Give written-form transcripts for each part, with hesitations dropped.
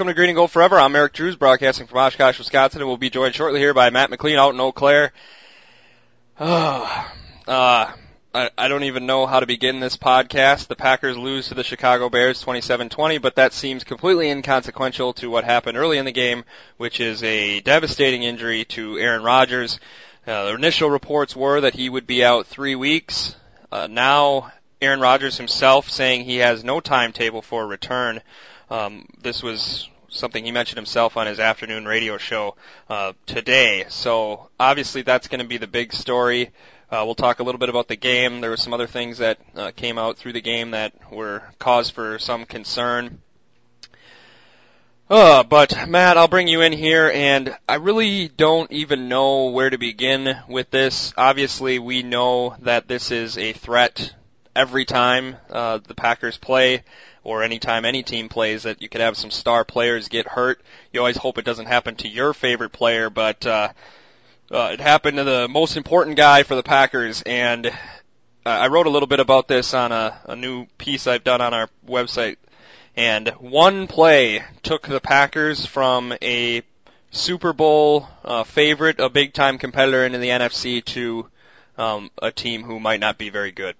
Welcome to Green and Gold Forever. I'm Eric Drews, broadcasting from Oshkosh, Wisconsin, and we'll be joined shortly here by Matt McLean out in Eau Claire. I don't even know how to begin this podcast. The Packers lose to the Chicago Bears 27-20, but that seems completely inconsequential to what happened early in the game, which is a devastating injury to Aaron Rodgers. The initial reports were that he would be out 3 weeks. Now Aaron Rodgers himself saying he has no timetable for a return. This was something he mentioned himself on his afternoon radio show today. So obviously that's going to be the big story. We'll talk a little bit about the game. There were some other things that came out through the game that were cause for some concern. But Matt, I'll bring you in here, and I really don't even know where to begin with this. Obviously, we know that this is a threat every time the Packers play, or any time any team plays, that you could have some star players get hurt. You always hope it doesn't happen to your favorite player, but it happened to the most important guy for the Packers, and I wrote a little bit about this on a new piece I've done on our website, and one play took the Packers from a Super Bowl favorite, a big-time competitor into the NFC, to a team who might not be very good.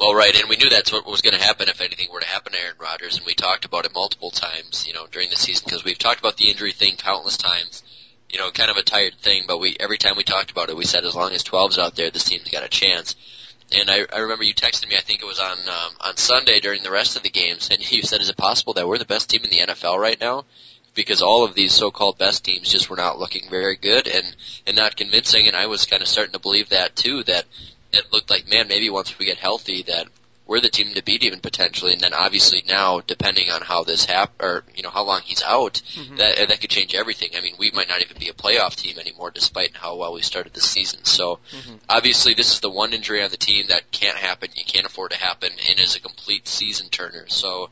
Well, right, and we knew that's what was going to happen if anything were to happen to Aaron Rodgers, and we talked about it multiple times, during the season, because we've talked about the injury thing countless times, kind of a tired thing, but every time we talked about it, we said as long as 12's out there, this team's got a chance. And I remember you texted me, I think it was on Sunday during the rest of the games, and you said, is it possible that we're the best team in the NFL right now? Because all of these so-called best teams just were not looking very good and not convincing, and I was kind of starting to believe that too, that it looked like, man, maybe once we get healthy that we're the team to beat even potentially. And then obviously now, depending on how this or how long he's out, that could change everything. I mean, we might not even be a playoff team anymore despite how well we started the season. So obviously this is the one injury on the team that can't happen, you can't afford to happen, and is a complete season turner. So,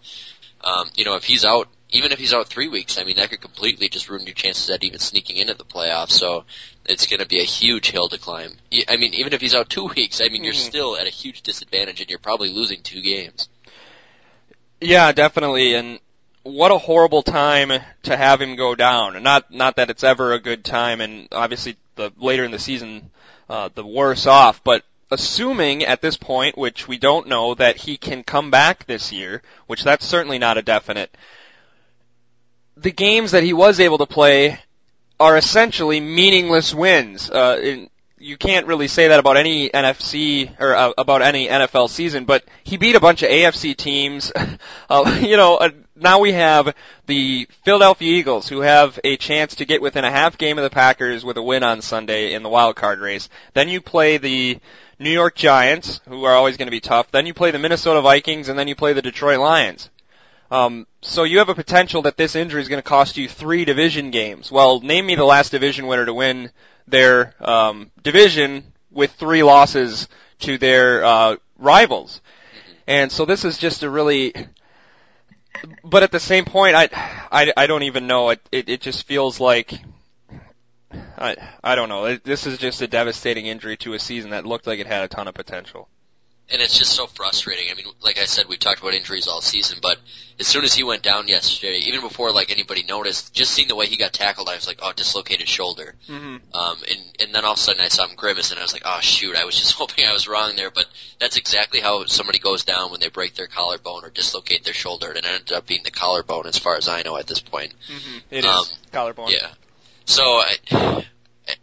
if he's out, even if he's out 3 weeks, I mean, that could completely just ruin your chances at even sneaking into the playoffs. So it's going to be a huge hill to climb. I mean, even if he's out 2 weeks, I mean, you're still at a huge disadvantage, and you're probably losing two games. Yeah, definitely. And what a horrible time to have him go down. Not that it's ever a good time, and obviously the later in the season, the worse off. But assuming at this point, which we don't know, that he can come back this year, which that's certainly not a definite. The games that he was able to play are essentially meaningless wins. You can't really say that about any NFC or about any NFL season, but he beat a bunch of AFC teams. Now we have the Philadelphia Eagles, who have a chance to get within a half game of the Packers with a win on Sunday in the wild card race. Then you play the New York Giants, who are always going to be tough. Then you play the Minnesota Vikings, and then you play the Detroit Lions. So you have a potential that this injury is going to cost you three division games. Well, name me the last division winner to win their division with three losses to their rivals. And so this is just a really... But at the same point, I don't even know. It just feels like... I don't know. This is just a devastating injury to a season that looked like it had a ton of potential. And it's just so frustrating. I mean, like I said, we've talked about injuries all season, but as soon as he went down yesterday, even before anybody noticed, just seeing the way he got tackled, I was like, oh, dislocated shoulder. And then all of a sudden I saw him grimace, and I was like, oh, shoot, I was just hoping I was wrong there. But that's exactly how somebody goes down when they break their collarbone or dislocate their shoulder, and it ended up being the collarbone as far as I know at this point. It is collarbone. Yeah. So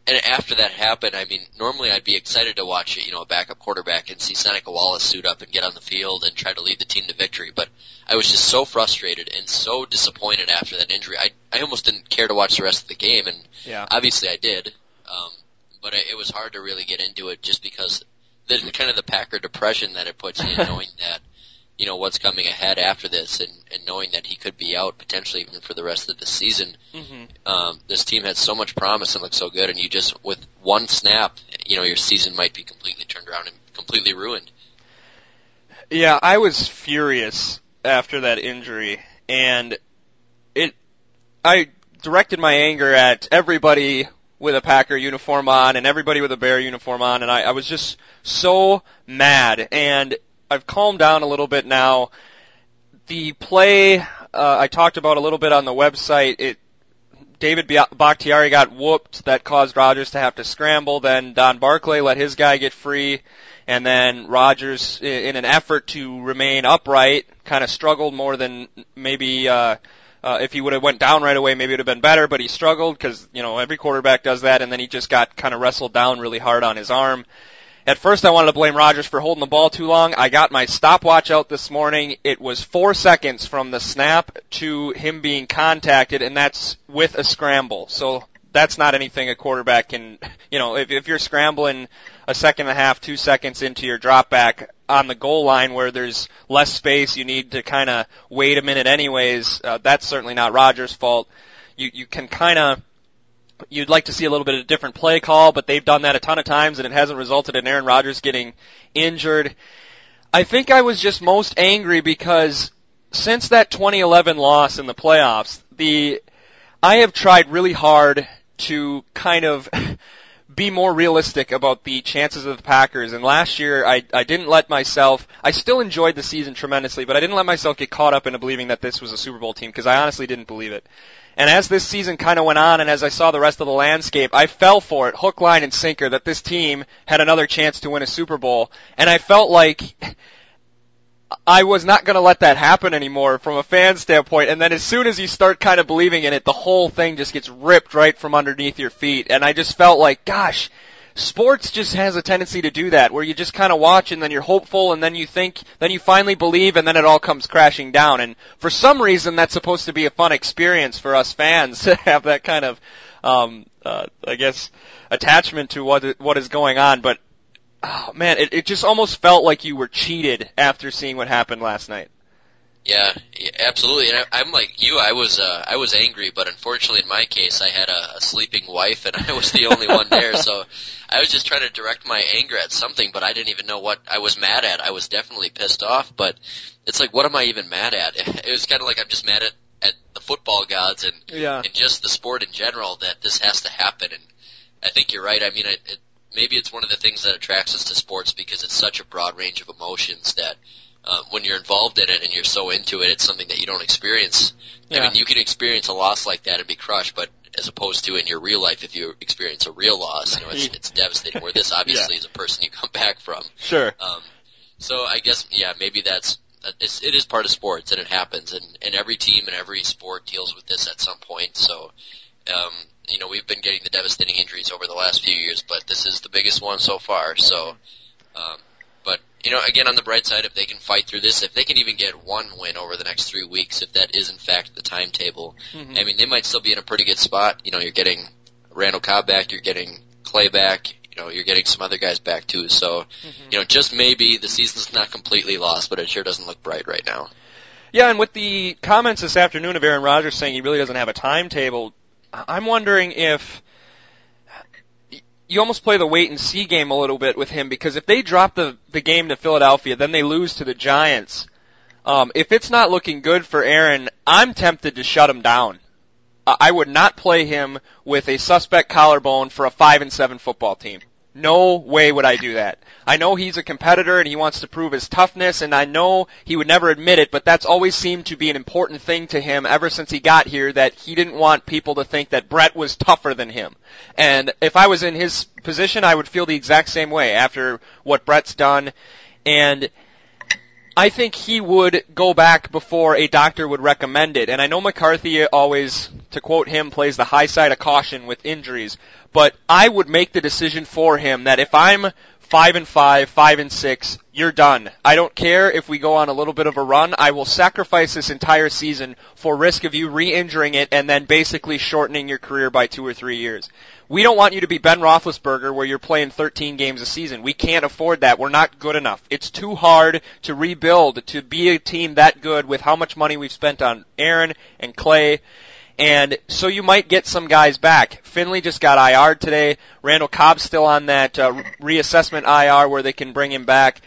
And after that happened, I mean, normally I'd be excited to watch a backup quarterback and see Seneca Wallace suit up and get on the field and try to lead the team to victory. But I was just so frustrated and so disappointed after that injury. I almost didn't care to watch the rest of the game, and obviously I did. But it was hard to really get into it just because there's kind of the Packer depression that it puts you in, knowing that, what's coming ahead after this, and knowing that he could be out potentially even for the rest of the season. This team had so much promise and looked so good, and you just, with one snap, your season might be completely turned around and completely ruined. Yeah, I was furious after that injury, and I directed my anger at everybody with a Packer uniform on and everybody with a Bear uniform on, and I was just so mad, and I've calmed down a little bit now. The play I talked about a little bit on the website, David Bakhtiari got whooped. That caused Rodgers to have to scramble. Then Don Barkley let his guy get free. And then Rodgers, in an effort to remain upright, kind of struggled more than maybe if he would have went down right away, maybe it would have been better. But he struggled because, you know, every quarterback does that. And then he just got kind of wrestled down really hard on his arm. At first, I wanted to blame Rodgers for holding the ball too long. I got my stopwatch out this morning. It was 4 seconds from the snap to him being contacted, and that's with a scramble. So that's not anything a quarterback can, you know, if you're scrambling a second and a half, 2 seconds into your drop back on the goal line where there's less space, you need to kind of wait a minute anyways. That's certainly not Rodgers' fault. You can kind of, you'd like to see a little bit of a different play call, but they've done that a ton of times, and it hasn't resulted in Aaron Rodgers getting injured. I think I was just most angry because since that 2011 loss in the playoffs, I have tried really hard to kind of be more realistic about the chances of the Packers. And last year, I didn't let myself, I still enjoyed the season tremendously, but I didn't let myself get caught up into believing that this was a Super Bowl team because I honestly didn't believe it. And as this season kind of went on and as I saw the rest of the landscape, I fell for it, hook, line, and sinker, that this team had another chance to win a Super Bowl. And I felt like I was not going to let that happen anymore from a fan standpoint. And then as soon as you start kind of believing in it, the whole thing just gets ripped right from underneath your feet. And I just felt like, gosh, sports just has a tendency to do that, where you just kind of watch and then you're hopeful and then you think, then you finally believe and then it all comes crashing down. And for some reason, that's supposed to be a fun experience for us fans to have that kind of, I guess, attachment to what is going on. But, oh man, it just almost felt like you were cheated after seeing what happened last night. Yeah, absolutely. And I'm like you. I was angry, but unfortunately, in my case, I had a sleeping wife, and I was the only one there. So I was just trying to direct my anger at something, but I didn't even know what I was mad at. I was definitely pissed off, but it's like, what am I even mad at? It was kind of like I'm just mad at the football gods and just the sport in general that this has to happen. And I think you're right. I mean, maybe it's one of the things that attracts us to sports because it's such a broad range of emotions that. When you're involved in it and you're so into it, it's something that you don't experience. Yeah. I mean, you can experience a loss like that and be crushed, but as opposed to in your real life, if you experience a real loss, you know, it's devastating. Where this obviously is a person you come back from. Sure. So I guess, yeah, maybe it is part of sports and it happens, and every team and every sport deals with this at some point. So, you know, we've been getting the devastating injuries over the last few years, but this is the biggest one so far. So, but, you know, again, on the bright side, if they can fight through this, if they can even get one win over the next 3 weeks, if that is, in fact, the timetable, mm-hmm. I mean, they might still be in a pretty good spot. You know, you're getting Randall Cobb back, you're getting Clay back, you know, you're getting some other guys back, too. So, mm-hmm. you know, just maybe the season's not completely lost, but it sure doesn't look bright right now. Yeah, and with the comments this afternoon of Aaron Rodgers saying he really doesn't have a timetable, I'm wondering if you almost play the wait-and-see game a little bit with him, because if they drop the game to Philadelphia, then they lose to the Giants. If it's not looking good for Aaron, I'm tempted to shut him down. I would not play him with a suspect collarbone for a 5-7 football team. No way would I do that. I know he's a competitor and he wants to prove his toughness, and I know he would never admit it, but that's always seemed to be an important thing to him ever since he got here, that he didn't want people to think that Brett was tougher than him. And if I was in his position, I would feel the exact same way after what Brett's done. And I think he would go back before a doctor would recommend it. And I know McCarthy always, to quote him, plays the high side of caution with injuries. But I would make the decision for him that if I'm 5-5, 5-6, you're done. I don't care if we go on a little bit of a run. I will sacrifice this entire season for risk of you re-injuring it and then basically shortening your career by 2 or 3 years. We don't want you to be Ben Roethlisberger where you're playing 13 games a season. We can't afford that. We're not good enough. It's too hard to rebuild, to be a team that good with how much money we've spent on Aaron and Clay. And so you might get some guys back. Finley just got IR'd today. Randall Cobb's still on that reassessment IR where they can bring him back.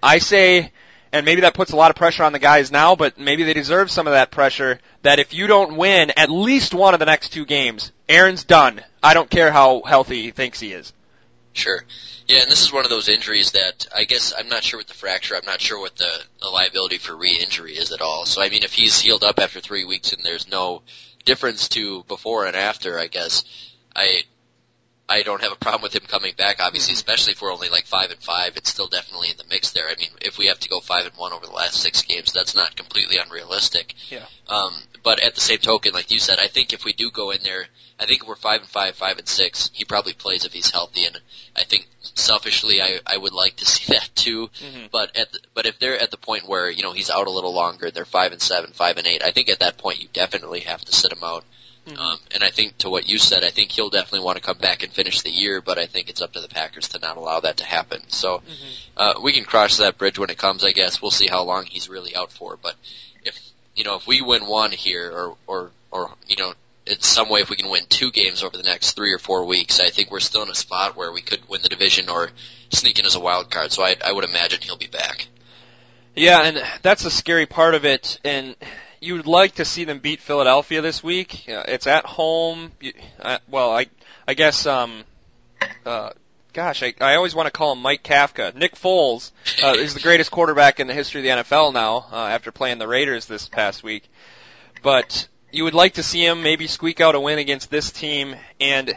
I say, and maybe that puts a lot of pressure on the guys now, but maybe they deserve some of that pressure, that if you don't win at least one of the next 2 games, Aaron's done. I don't care how healthy he thinks he is. Sure. Yeah, and this is one of those injuries that I guess I'm not sure what the fracture, I'm not sure what the liability for re-injury is at all. So, I mean, if he's healed up after 3 weeks and there's no difference to before and after, I guess I don't have a problem with him coming back, obviously, especially if we're only like 5-5. It's still definitely in the mix there. I mean, if we have to go 5-1 over the last 6 games, that's not completely unrealistic. Yeah. But at the same token, like you said, I think if we do go in there, I think if we're 5-5, 5-6, he probably plays if he's healthy. And I think selfishly, I would like to see that too. Mm-hmm. But if they're at the point where, you know, he's out a little longer, they're 5-7, 5-8, I think at that point you definitely have to sit him out. Mm-hmm. And I think to what you said, I think he'll definitely want to come back and finish the year, but I think it's up to the Packers to not allow that to happen. So we can cross that bridge when it comes, I guess. We'll see how long he's really out for. But if, you know, if we win one here or you know, in some way if we can win 2 games over the next 3 or 4 weeks, I think we're still in a spot where we could win the division or sneak in as a wild card. So I would imagine he'll be back. Yeah, and that's the scary part of it. And you would like to see them beat Philadelphia this week. It's at home. I always want to call him Mike Kafka. Nick Foles is the greatest quarterback in the history of the NFL now after playing the Raiders this past week. But you would like to see him maybe squeak out a win against this team. And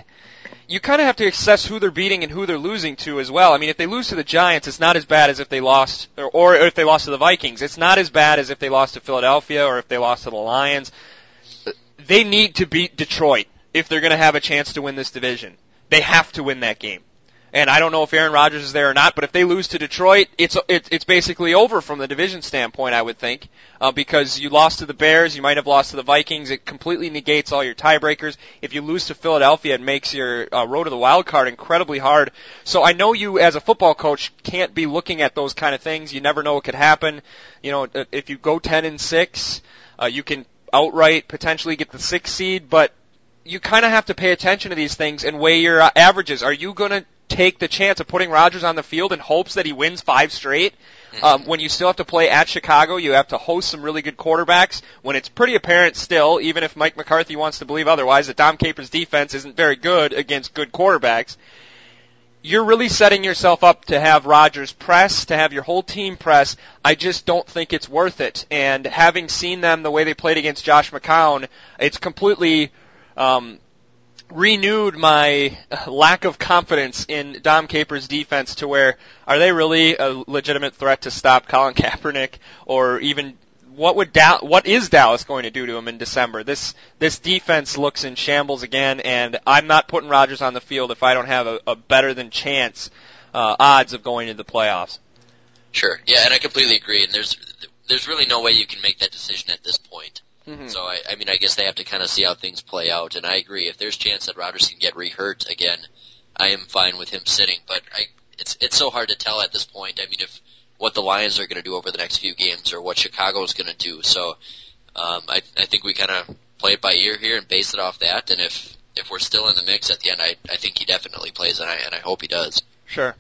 you kind of have to assess who they're beating and who they're losing to as well. I mean, if they lose to the Giants, it's not as bad as if they lost, or if they lost to the Vikings. It's not as bad as if they lost to Philadelphia or if they lost to the Lions. They need to beat Detroit if they're going to have a chance to win this division. They have to win that game. And I don't know if Aaron Rodgers is there or not, but if they lose to Detroit, it's basically over from the division standpoint, I would think, because you lost to the Bears, you might have lost to the Vikings. It completely negates all your tiebreakers. If you lose to Philadelphia, it makes your road to the wild card incredibly hard. So I know you, as a football coach, can't be looking at those kind of things. You never know what could happen. You know, if you go 10-6, you can outright potentially get the 6th seed, but you kind of have to pay attention to these things and weigh your averages. Are you going to take the chance of putting Rodgers on the field in hopes that he wins 5 straight. When you still have to play at Chicago, you have to host some really good quarterbacks. When it's pretty apparent still, even if Mike McCarthy wants to believe otherwise, that Dom Capers' defense isn't very good against good quarterbacks, you're really setting yourself up to have Rodgers press, to have your whole team press. I just don't think it's worth it. And having seen them the way they played against Josh McCown, it's completely renewed my lack of confidence in Dom Capers' defense to where, are they really a legitimate threat to stop Colin Kaepernick? Or even, what is Dallas going to do to him in December? This defense looks in shambles again, and I'm not putting Rodgers on the field if I don't have a better than chance odds of going to the playoffs. Sure. Yeah, and I completely agree. And there's really no way you can make that decision at this point. Mm-hmm. So, I mean, I guess they have to kind of see how things play out, and I agree. If there's chance that Rodgers can get re-hurt again, I am fine with him sitting, but it's so hard to tell at this point. I mean, if what the Lions are going to do over the next few games or what Chicago is going to do. So I think we kind of play it by ear here and base it off that, and if we're still in the mix at the end, I think he definitely plays, and I hope he does. Sure.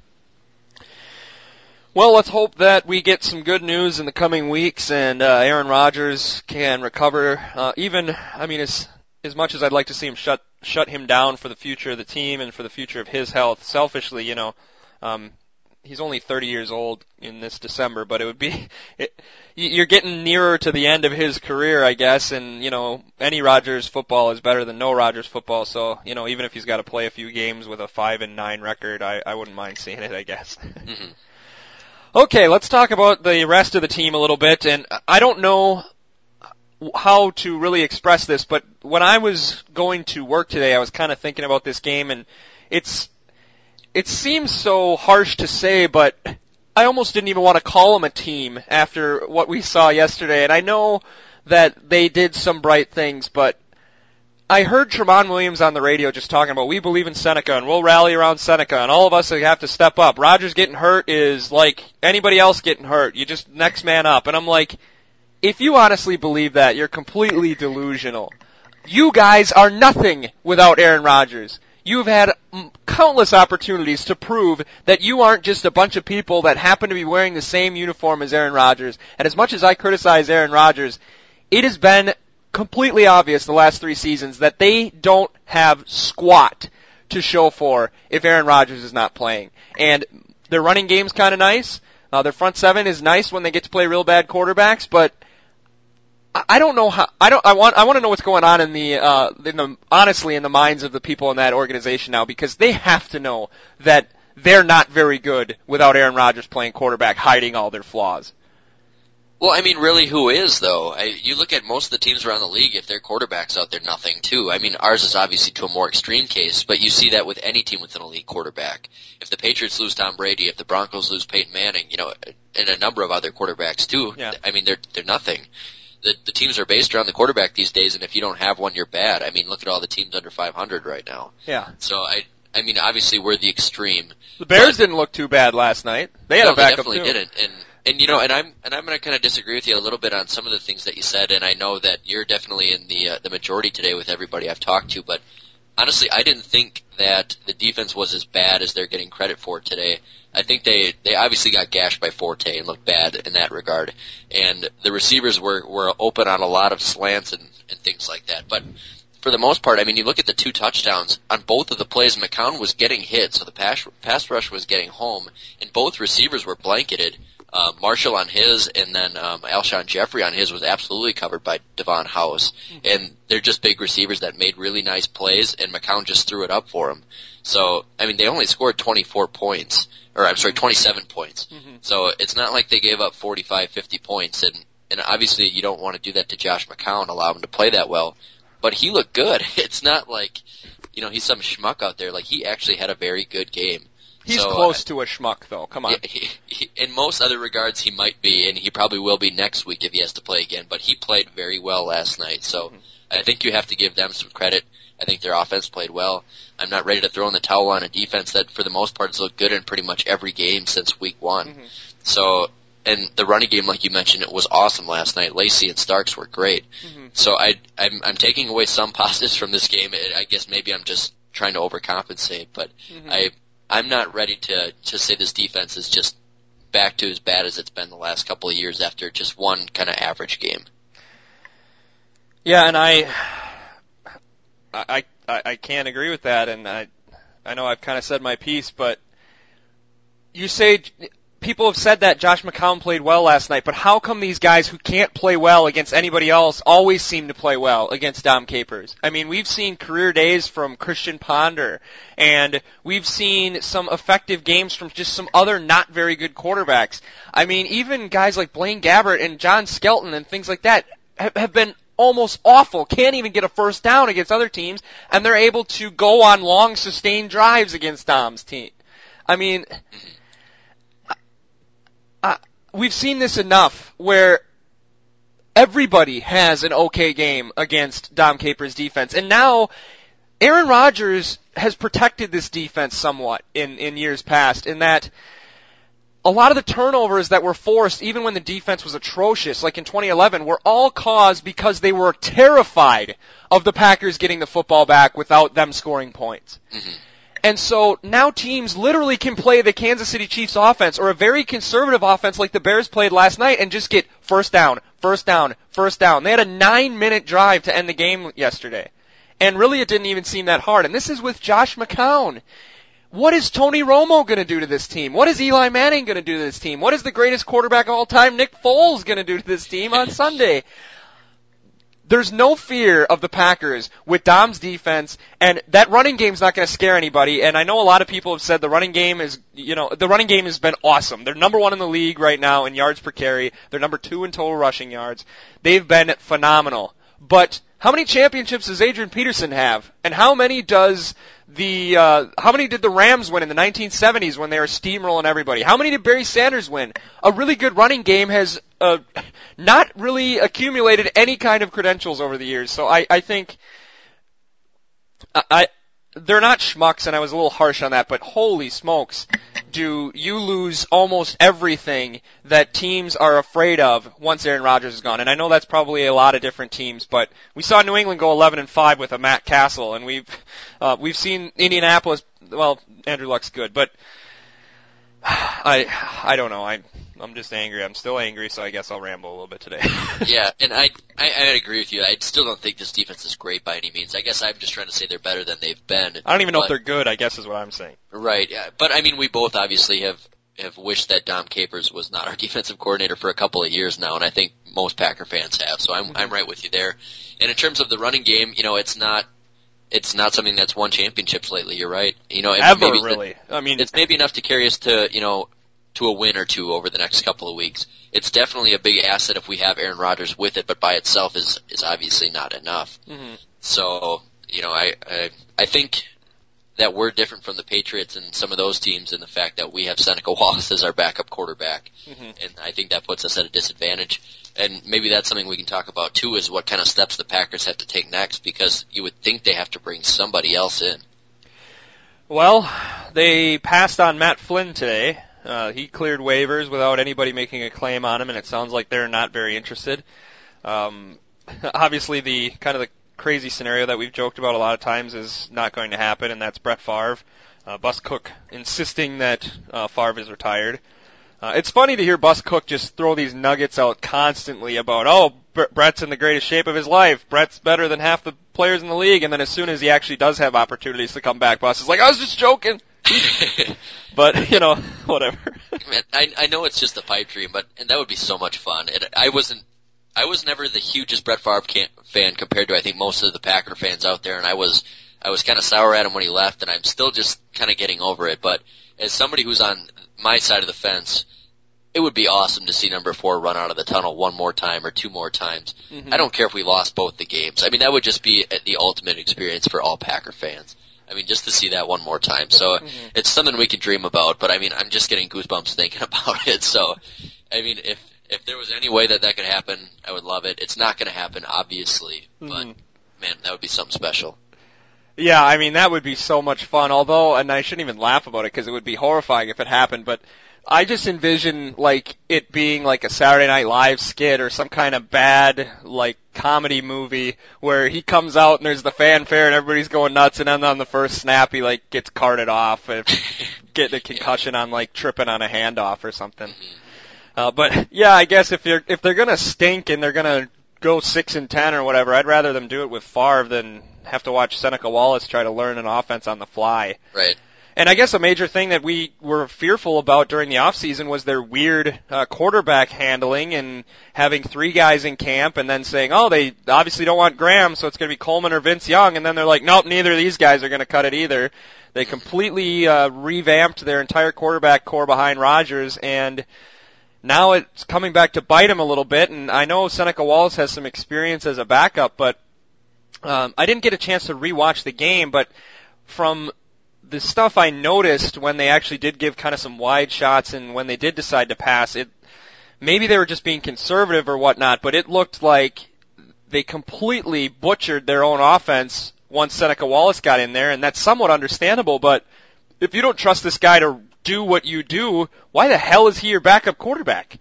Well, let's hope that we get some good news in the coming weeks and Aaron Rodgers can recover. As much as I'd like to see him shut him down for the future of the team and for the future of his health, selfishly, you know, he's only 30 years old in this December, but it would be you're getting nearer to the end of his career, I guess, and, you know, any Rodgers football is better than no Rodgers football, so, you know, even if he's got to play a few games with a 5-9 record, I wouldn't mind seeing it, I guess. Mm-hmm. Okay, let's talk about the rest of the team a little bit, and I don't know how to really express this, but when I was going to work today, I was kind of thinking about this game, and it seems so harsh to say, but I almost didn't even want to call them a team after what we saw yesterday, and I know that they did some bright things, but I heard Tramon Williams on the radio just talking about, we believe in Seneca, and we'll rally around Seneca, and all of us have to step up. Rodgers getting hurt is like anybody else getting hurt. You just next man up. And I'm like, if you honestly believe that, you're completely delusional. You guys are nothing without Aaron Rodgers. You've had countless opportunities to prove that you aren't just a bunch of people that happen to be wearing the same uniform as Aaron Rodgers. And as much as I criticize Aaron Rodgers, it has been completely obvious the last 3 seasons that they don't have squat to show for if Aaron Rodgers is not playing. And their running game's kind of nice. Their front seven is nice when they get to play real bad quarterbacks, but I don't know how. I want to know what's going on in the minds of the people in that organization now, because they have to know that they're not very good without Aaron Rodgers playing quarterback, hiding all their flaws. Well, I mean, really, who is, though? You look at most of the teams around the league, if their quarterback's out, they're nothing, too. I mean, ours is obviously to a more extreme case, but you see that with any team with an elite quarterback. If the Patriots lose Tom Brady, if the Broncos lose Peyton Manning, you know, and a number of other quarterbacks, too, yeah. I mean, they're nothing. The teams are based around the quarterback these days, and if you don't have one, you're bad. I mean, look at all the teams under 500 right now. Yeah. So, I mean, obviously, we're the extreme. The Bears didn't look too bad last night. They had a backup, too. They definitely didn't, and you know, and I'm going to kind of disagree with you a little bit on some of the things that you said, and I know that you're definitely in the majority today with everybody I've talked to, but honestly, I didn't think that the defense was as bad as they're getting credit for today. I think they obviously got gashed by Forte and looked bad in that regard, and the receivers were open on a lot of slants and things like that, but for the most part, I mean, you look at the two touchdowns, on both of the plays, McCown was getting hit, so the pass rush was getting home, and both receivers were blanketed. Marshall on his, and then Alshon Jeffrey on his was absolutely covered by Devon House. And they're just big receivers that made really nice plays, and McCown just threw it up for him. So, I mean, they only scored 27 points. Mm-hmm. So it's not like they gave up 45, 50 points, and obviously you don't want to do that to Josh McCown, allow him to play that well. But he looked good. It's not like, you know, he's some schmuck out there. Like, he actually had a very good game. He's close to a schmuck, though. Come on. Yeah, he, in most other regards, he might be, and he probably will be next week if he has to play again. But he played very well last night, so I think you have to give them some credit. I think their offense played well. I'm not ready to throw in the towel on a defense that, for the most part, has looked good in pretty much every game since week one. Mm-hmm. So, and the running game, like you mentioned, it was awesome last night. Lacey and Starks were great. Mm-hmm. So I'm taking away some positives from this game. I guess maybe I'm just trying to overcompensate, but I'm not ready to say this defense is just back to as bad as it's been the last couple of years after just one kind of average game. Yeah, and I can't agree with that, and I know I've kind of said my piece, but you say people have said that Josh McCown played well last night, but how come these guys who can't play well against anybody else always seem to play well against Dom Capers? I mean, we've seen career days from Christian Ponder, and we've seen some effective games from just some other not very good quarterbacks. I mean, even guys like Blaine Gabbert and John Skelton and things like that have been almost awful, can't even get a first down against other teams, and they're able to go on long, sustained drives against Dom's team. I mean... we've seen this enough where everybody has an okay game against Dom Capers' defense. And now Aaron Rodgers has protected this defense somewhat in years past, in that a lot of the turnovers that were forced, even when the defense was atrocious, like in 2011, were all caused because they were terrified of the Packers getting the football back without them scoring points. Mm-hmm. And so now teams literally can play the Kansas City Chiefs offense, or a very conservative offense like the Bears played last night, and just get first down, first down, first down. They had a 9-minute drive to end the game yesterday. And really it didn't even seem that hard. And this is with Josh McCown. What is Tony Romo going to do to this team? What is Eli Manning going to do to this team? What is the greatest quarterback of all time, Nick Foles, going to do to this team on Sunday? There's no fear of the Packers with Dom's defense, and that running game's not going to scare anybody. And I know a lot of people have said the running game is, you know, the running game has been awesome. They're number one in the league right now in yards per carry. They're number two in total rushing yards. They've been phenomenal. But how many championships does Adrian Peterson have? And how many did the Rams win in the 1970s when they were steamrolling everybody? How many did Barry Sanders win? A really good running game has not really accumulated any kind of credentials over the years. So I think they're not schmucks, and I was a little harsh on that, but holy smokes, do you lose almost everything that teams are afraid of once Aaron Rodgers is gone. And I know that's probably a lot of different teams, but we saw New England go 11-5 with a Matt Castle, and we've seen Indianapolis. Well, Andrew Luck's good, but I don't know. I I'm just angry. I'm still angry, so I guess I'll ramble a little bit today. Yeah, and I agree with you. I still don't think this defense is great by any means. I guess I'm just trying to say they're better than they've been. I don't even know if they're good, I guess is what I'm saying. Right, yeah. But, I mean, we both obviously have wished that Dom Capers was not our defensive coordinator for a couple of years now, and I think most Packer fans have, so I'm right with you there. And in terms of the running game, you know, it's not something that's won championships lately, you're right. You know, ever, really. I mean, it's maybe enough to carry us to, you know, to a win or two over the next couple of weeks. It's definitely a big asset if we have Aaron Rodgers with it, but by itself is obviously not enough. Mm-hmm. So, you know, I think that we're different from the Patriots and some of those teams in the fact that we have Seneca Wallace as our backup quarterback. Mm-hmm. And I think that puts us at a disadvantage. And maybe that's something we can talk about too, is what kind of steps the Packers have to take next, because you would think they have to bring somebody else in. Well, they passed on Matt Flynn today. He cleared waivers without anybody making a claim on him, and it sounds like they're not very interested. Obviously, the kind of the crazy scenario that we've joked about a lot of times is not going to happen, and that's Brett Favre. Bus Cook insisting that Favre is retired. It's funny to hear Bus Cook just throw these nuggets out constantly about, oh, Brett's in the greatest shape of his life. Brett's better than half the players in the league. And then as soon as he actually does have opportunities to come back, Bus is like, I was just joking. But, you know, whatever. Man, I know it's just a pipe dream, and that would be so much fun. I was never the hugest Brett Favre fan compared to, I think, most of the Packer fans out there, and I was kind of sour at him when he left, and I'm still just kind of getting over it. But as somebody who's on my side of the fence, it would be awesome to see number 4 run out of the tunnel one more time or two more times. Mm-hmm. I don't care if we lost both the games. I mean, that would just be the ultimate experience for all Packer fans. I mean, just to see that one more time. So It's something we could dream about, but I mean, I'm just getting goosebumps thinking about it. So, I mean, if there was any way that could happen, I would love it. It's not going to happen, obviously, but man, that would be something special. Yeah, I mean, that would be so much fun, although, and I shouldn't even laugh about it because it would be horrifying if it happened, but I just envision, like, it being like a Saturday Night Live skit or some kind of bad, like, comedy movie where he comes out and there's the fanfare and everybody's going nuts, and then on the first snap he, like, gets carted off and getting a concussion on, like, tripping on a handoff or something. But, yeah, I guess if they're gonna stink and they're gonna go 6-10 or whatever, I'd rather them do it with Favre than have to watch Seneca Wallace try to learn an offense on the fly. Right. And I guess a major thing that we were fearful about during the offseason was their weird quarterback handling and having 3 guys in camp and then saying, oh, they obviously don't want Graham, so it's going to be Coleman or Vince Young. And then they're like, nope, neither of these guys are going to cut it either. They completely revamped their entire quarterback core behind Rodgers, and now it's coming back to bite him a little bit. And I know Seneca Wallace has some experience as a backup, but I didn't get a chance to rewatch the game, but from the stuff I noticed when they actually did give kind of some wide shots and when they did decide to pass, it maybe they were just being conservative or whatnot, but it looked like they completely butchered their own offense once Seneca Wallace got in there, and that's somewhat understandable, but if you don't trust this guy to do what you do, why the hell is he your backup quarterback?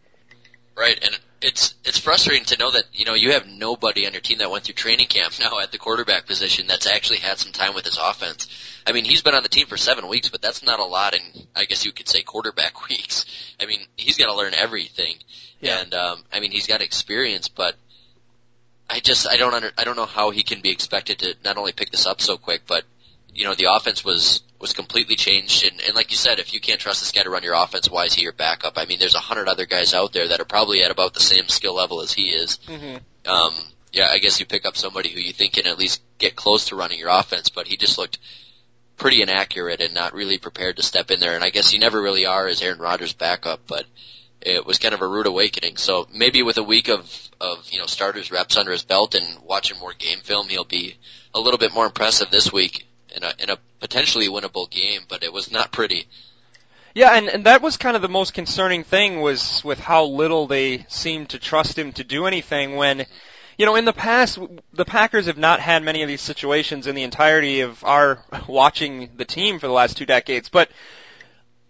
Right, and it's frustrating to know that, you know, you have nobody on your team that went through training camp now at the quarterback position that's actually had some time with his offense. I mean, he's been on the team for 7 weeks, but that's not a lot in, I guess you could say, quarterback weeks. I mean, he's got to learn everything. Yeah. And, I mean, he's got experience, but I don't know how he can be expected to not only pick this up so quick, but, you know, the offense was completely changed. And like you said, if you can't trust this guy to run your offense, why is he your backup? I mean, there's 100 other guys out there that are probably at about the same skill level as he is. Mm-hmm. Yeah, I guess you pick up somebody who you think can at least get close to running your offense, but he just looked pretty inaccurate and not really prepared to step in there. And I guess you never really are as Aaron Rodgers' backup, but it was kind of a rude awakening. So maybe with a week of you know, starters reps under his belt and watching more game film, he'll be a little bit more impressive this week in a potentially winnable game, but it was not pretty. Yeah, and that was kind of the most concerning thing, was with how little they seemed to trust him to do anything when, you know, in the past, the Packers have not had many of these situations in the entirety of our watching the team for the last 2 decades, but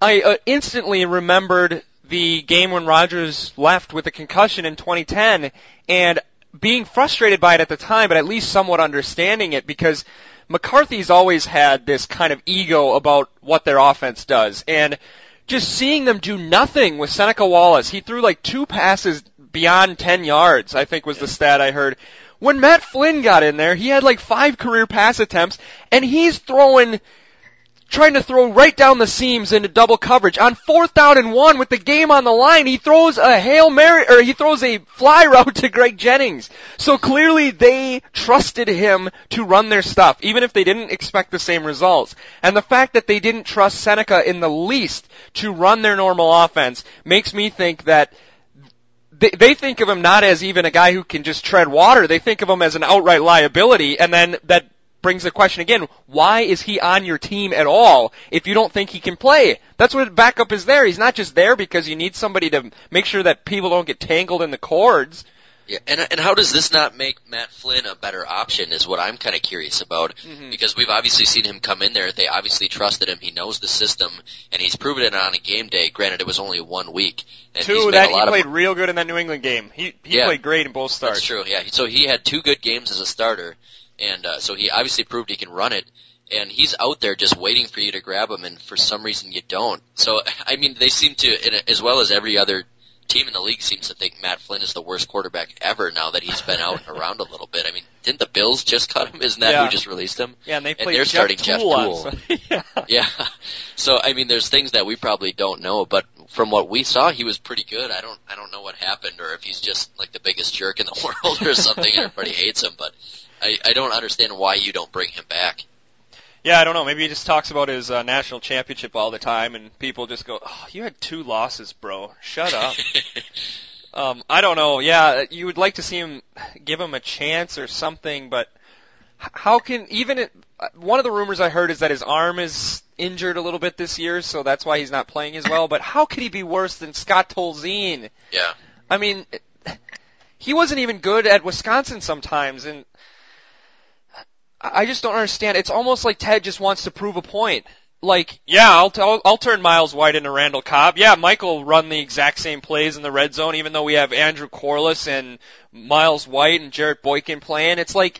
I instantly remembered the game when Rodgers left with a concussion in 2010, and being frustrated by it at the time, but at least somewhat understanding it, because McCarthy's always had this kind of ego about what their offense does, and just seeing them do nothing with Seneca Wallace. He threw like two passes beyond 10 yards, I think was the stat I heard. When Matt Flynn got in there, he had like 5 career pass attempts, and he's trying to throw right down the seams into double coverage. On 4th down and 1 with the game on the line, he throws a Hail Mary, or he throws a fly route to Greg Jennings. So clearly they trusted him to run their stuff, even if they didn't expect the same results. And the fact that they didn't trust Seneca in the least to run their normal offense makes me think that they think of him not as even a guy who can just tread water. They think of him as an outright liability, and then that brings the question again, why is he on your team at all if you don't think he can play? That's what backup is there. He's not just there because you need somebody to make sure that people don't get tangled in the cords. Yeah, and how does this not make Matt Flynn a better option is what I'm kind of curious about, because we've obviously seen him come in there. They obviously trusted him. He knows the system, and he's proven it on a game day. Granted, it was only 1 week. And he played real good in that New England game. He played great in both starts. That's true, yeah. So he had 2 good games as a starter. And so he obviously proved he can run it, and he's out there just waiting for you to grab him, and for some reason you don't. So, I mean, they seem to, as well as every other team in the league, seems to think Matt Flynn is the worst quarterback ever now that he's been out and around a little bit. I mean, didn't the Bills just cut him? Isn't that who just released him? Yeah, and they're starting Jeff Kuhl. Yeah. So, I mean, there's things that we probably don't know, but from what we saw, he was pretty good. I don't know what happened, or if he's just like the biggest jerk in the world or something, and everybody hates him, but I don't understand why you don't bring him back. Yeah, I don't know. Maybe he just talks about his national championship all the time, and people just go, oh, you had 2 losses, bro. Shut up. I don't know. Yeah, you would like to see him, give him a chance or something, but how can, one of the rumors I heard is that his arm is injured a little bit this year, so that's why he's not playing as well, but how could he be worse than Scott Tolzien? Yeah. I mean, he wasn't even good at Wisconsin sometimes, and I just don't understand. It's almost like Ted just wants to prove a point. Like, yeah, I'll turn Miles White into Randall Cobb. Yeah, Michael run the exact same plays in the red zone, even though we have Andrew Corliss and Miles White and Jarrett Boykin playing. It's like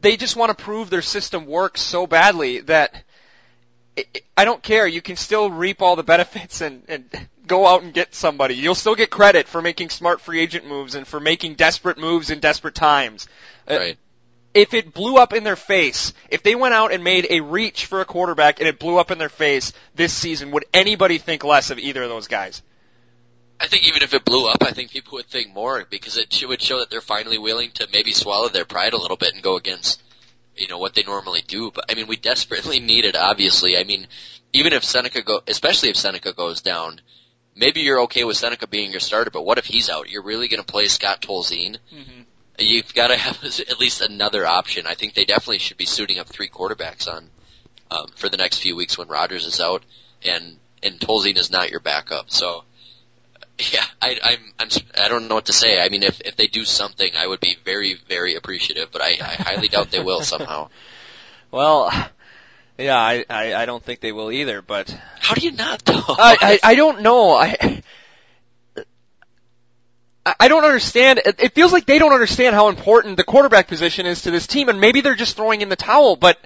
they just want to prove their system works so badly that I don't care. You can still reap all the benefits and go out and get somebody. You'll still get credit for making smart free agent moves and for making desperate moves in desperate times. Right. If it blew up in their face, if they went out and made a reach for a quarterback and it blew up in their face this season, would anybody think less of either of those guys? I think even if it blew up, I think people would think more because it would show that they're finally willing to maybe swallow their pride a little bit and go against, you know, what they normally do. But, I mean, we desperately need it, obviously. I mean, even if especially if Seneca goes down, maybe you're okay with Seneca being your starter, but what if he's out? You're really going to play Scott Tolzien? Mm-hmm. You've got to have at least another option. I think they definitely should be suiting up 3 quarterbacks on for the next few weeks when Rodgers is out and Tolzien is not your backup. So, yeah, I don't know what to say. I mean, if they do something, I would be very, very appreciative, but I highly doubt they will somehow. Well, yeah, I don't think they will either. But how do you not though? I don't know. I don't understand. It feels like they don't understand how important the quarterback position is to this team, and maybe they're just throwing in the towel, but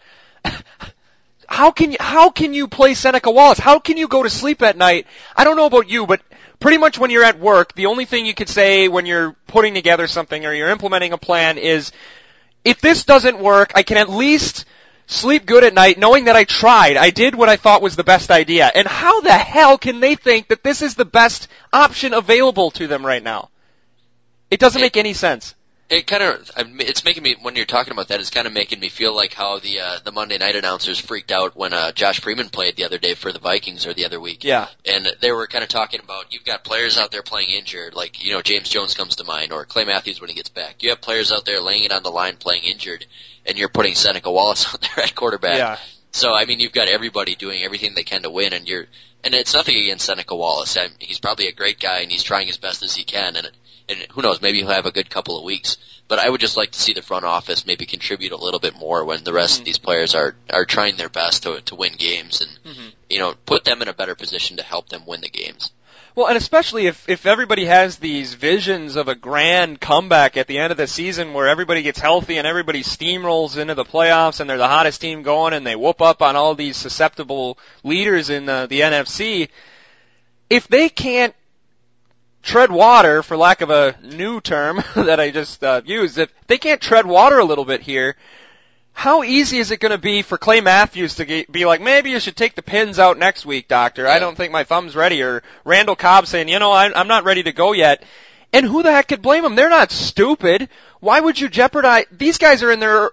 how can you play Seneca Wallace? How can you go to sleep at night? I don't know about you, but pretty much when you're at work, the only thing you could say when you're putting together something or you're implementing a plan is, if this doesn't work, I can at least sleep good at night knowing that I tried. I did what I thought was the best idea. And how the hell can they think that this is the best option available to them right now? It doesn't make any sense. It's making me, when you're talking about that, it's kind of making me feel like how the Monday night announcers freaked out when Josh Freeman played the other day for the Vikings or the other week. Yeah. And they were kind of talking about, you've got players out there playing injured, like, you know, James Jones comes to mind, or Clay Matthews when he gets back. You have players out there laying it on the line playing injured, and you're putting Seneca Wallace out there at quarterback. Yeah. So, I mean, you've got everybody doing everything they can to win, and it's nothing against Seneca Wallace. I mean, he's probably a great guy, and he's trying as best as he can, and who knows, maybe he'll have a good couple of weeks. But I would just like to see the front office maybe contribute a little bit more when the rest of these players are trying their best to win games and, you know, put them in a better position to help them win the games. Well, and especially if everybody has these visions of a grand comeback at the end of the season where everybody gets healthy and everybody steamrolls into the playoffs and they're the hottest team going and they whoop up on all these susceptible leaders in the NFC, if they can't tread water, for lack of a new term that I just used, if they can't tread water a little bit here, how easy is it going to be for Clay Matthews to be like, maybe you should take the pins out next week, doctor. Yeah. I don't think my thumb's ready. Or Randall Cobb saying, you know, I'm not ready to go yet. And who the heck could blame them? They're not stupid. Why would you jeopardize? These guys are in their,